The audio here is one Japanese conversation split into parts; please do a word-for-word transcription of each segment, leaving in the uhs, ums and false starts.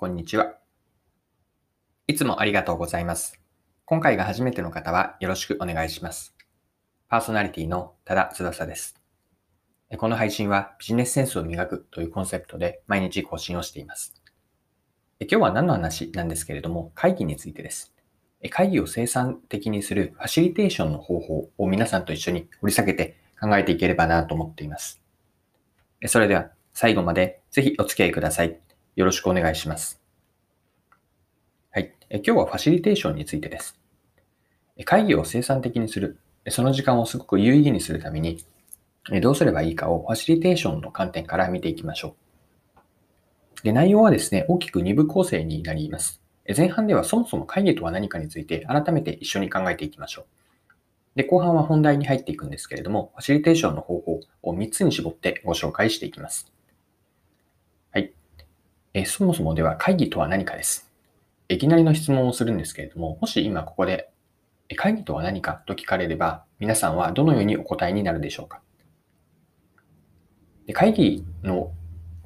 こんにちは。いつもありがとうございます。今回が初めての方はよろしくお願いします。パーソナリティの多田翼です。この配信はビジネスセンスを磨くというコンセプトで毎日更新をしています。今日は何の話なんですけれども、会議についてです。会議を生産的にするファシリテーションの方法を皆さんと一緒に掘り下げて考えていければなと思っています。それでは最後までぜひお付き合いください。よろしくお願いします。はい、今日はファシリテーションについてです。会議を生産的にする、その時間をすごく有意義にするためにどうすればいいかをファシリテーションの観点から見ていきましょう。で、内容はですね、大きくに部構成になります。前半ではそもそも会議とは何かについて改めて一緒に考えていきましょう。で、後半は本題に入っていくんですけれども、ファシリテーションの方法をみっつに絞ってご紹介していきます。はい。えそもそもでは会議とは何かです。いきなりの質問をするんですけれども、もし今ここで会議とは何かと聞かれれば、皆さんはどのようにお答えになるでしょうか。で、会議の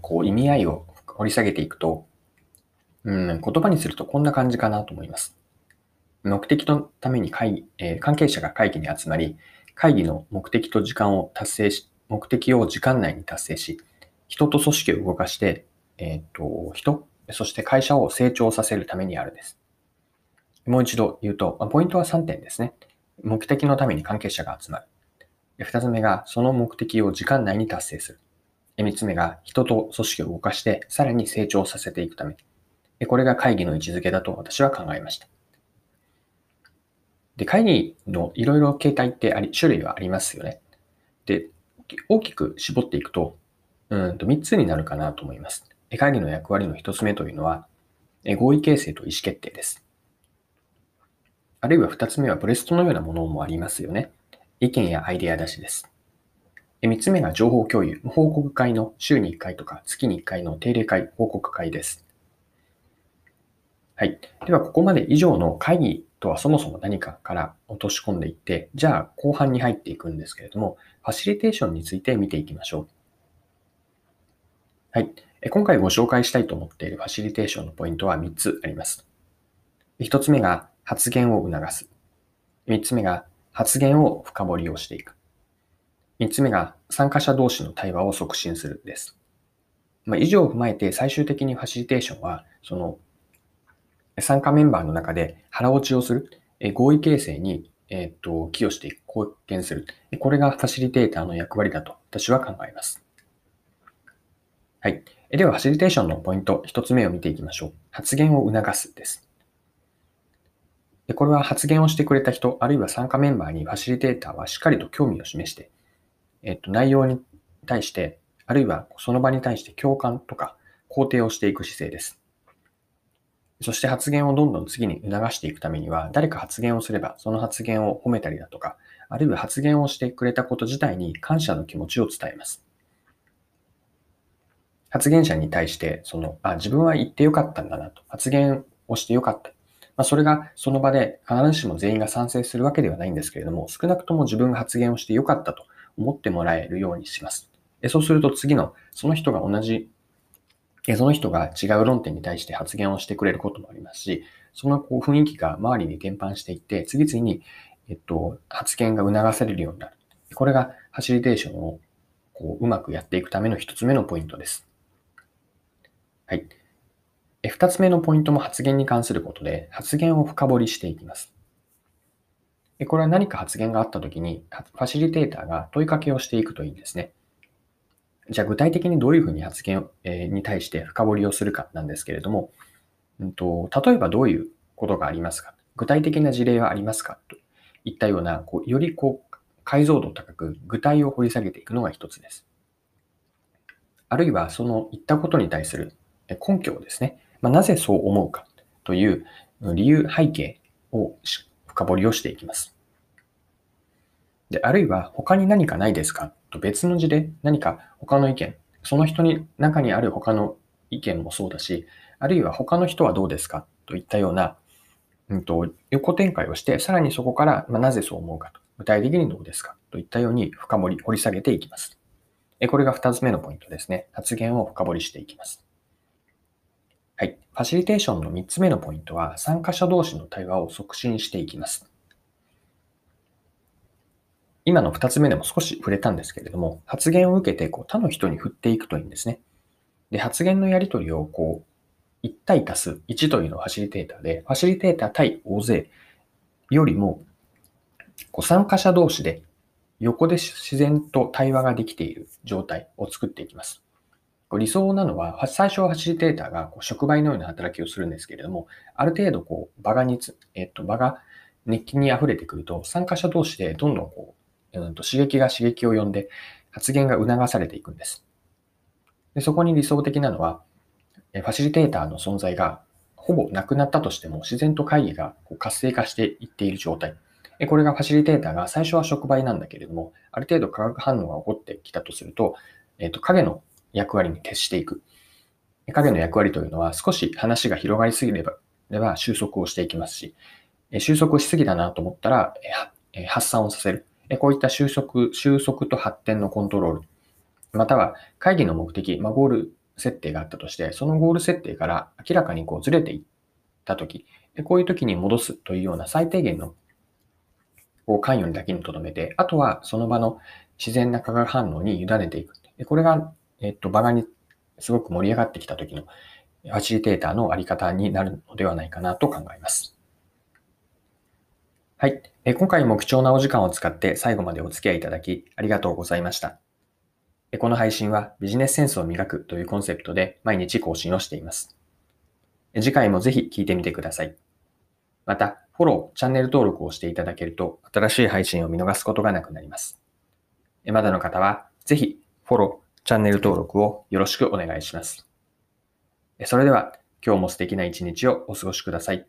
こう意味合いを掘り下げていくと、うん、言葉にするとこんな感じかなと思います。目的のために会議、えー、関係者が会議に集まり、会議の目的と時間を達成し、目的を時間内に達成し、人と組織を動かして、えっと、人、そして会社を成長させるためにあるです。もう一度言うと、ポイントはさんてんですね。目的のために関係者が集まる。ふたつめが、その目的を時間内に達成する。みっつめが、人と組織を動かして、さらに成長させていくため。これが会議の位置づけだと私は考えました。で、会議のいろいろ形態ってあり、種類はありますよね。で、大きく絞っていくと、うんとみっつになるかなと思います。会議の役割のひとつめというのは合意形成と意思決定です。あるいはふたつめはブレストのようなものもありますよね。意見やアイデア出しです。みっつめが情報共有、報告会の週にいっかいとか月にいっかいの定例会、報告会です。はい。ではここまで以上の会議とはそもそも何かから落とし込んでいって、じゃあ後半に入っていくんですけれども、ファシリテーションについて見ていきましょう。はい。今回ご紹介したいと思っているファシリテーションのポイントはみっつあります。ひとつめが発言を促す。みっつめが発言を深掘りをしていく。みっつめが参加者同士の対話を促進するです。まあ、以上を踏まえて最終的にファシリテーションは、その参加メンバーの中で腹落ちをする、合意形成に、えー、っと寄与していく、貢献する。これがファシリテーターの役割だと私は考えます。はい。では、ファシリテーションのポイント、一つ目を見ていきましょう。発言を促すです。で、これは発言をしてくれた人、あるいは参加メンバーにファシリテーターはしっかりと興味を示して、えっと、内容に対して、あるいはその場に対して共感とか肯定をしていく姿勢です。そして発言をどんどん次に促していくためには、誰か発言をすれば、その発言を褒めたりだとか、あるいは発言をしてくれたこと自体に感謝の気持ちを伝えます。発言者に対して、その、あ、自分は言ってよかったんだなと。発言をしてよかった。まあ、それがその場で必ずしも全員が賛成するわけではないんですけれども、少なくとも自分が発言をしてよかったと思ってもらえるようにします。そうすると次の、その人が同じ、その人が違う論点に対して発言をしてくれることもありますし、そのこう雰囲気が周りに伝播していって、次々に、えっと、発言が促されるようになる。これがファシリテーションをこううまくやっていくための一つ目のポイントです。はい。二つ目のポイントも発言に関することで、発言を深掘りしていきます。これは何か発言があったときに、ファシリテーターが問いかけをしていくといいんですね。じゃあ具体的にどういうふうに発言に対して深掘りをするかなんですけれども、うんと、例えばどういうことがありますか？具体的な事例はありますか？といったような、こうよりこう解像度高く具体を掘り下げていくのが一つです。あるいはその言ったことに対する根拠をですね、まあ、なぜそう思うかという理由、背景を深掘りをしていきます。で、あるいは他に何かないですかと別の事例、何か他の意見、その人に中にある他の意見もそうだし、あるいは他の人はどうですかといったような、うんと、横展開をして、さらにそこから、まあ、なぜそう思うかと、具体的にどうですかといったように深掘り、掘り下げていきます。これがふたつめのポイントですね。発言を深掘りしていきます。はい。ファシリテーションのみっつめのポイントは、参加者同士の対話を促進していきます。今のふたつめでも少し触れたんですけれども、発言を受けてこう他の人に振っていくといいんですね。で、発言のやり取りをこういち対足すいちというのをファシリテーターで、ファシリテーター対大勢よりもこう参加者同士で横で自然と対話ができている状態を作っていきます。理想なのは、最初はファシリテーターがこう触媒のような働きをするんですけれども、ある程度こう場がにつ、えっと、場が熱気にあふれてくると、参加者同士でどんどんこう、うん、と刺激が刺激を呼んで、発言が促されていくんです。で、そこに理想的なのは、ファシリテーターの存在がほぼなくなったとしても、自然と会議がこう活性化していっている状態。これがファシリテーターが最初は触媒なんだけれども、ある程度化学反応が起こってきたとすると、えっと、影の役割に徹していく。影の役割というのは、少し話が広がりすぎれば収束をしていきますし、収束しすぎだなと思ったら発散をさせる。こういった収束、収束と発展のコントロール。または会議の目的、まあ、ゴール設定があったとして、そのゴール設定から明らかにこうずれていったとき、こういうときに戻すというような最低限の関与だけにとどめて、あとはその場の自然な化学反応に委ねていく。これがえっと、場がにすごく盛り上がってきた時のファシリテーターのあり方になるのではないかなと考えます。はい。今回も貴重なお時間を使って最後までお付き合いいただきありがとうございました。この配信はビジネスセンスを磨くというコンセプトで毎日更新をしています。次回もぜひ聞いてみてください。また、フォロー、チャンネル登録をしていただけると新しい配信を見逃すことがなくなります。まだの方はぜひフォロー、チャンネル登録をよろしくお願いします。それでは、今日も素敵な一日をお過ごしください。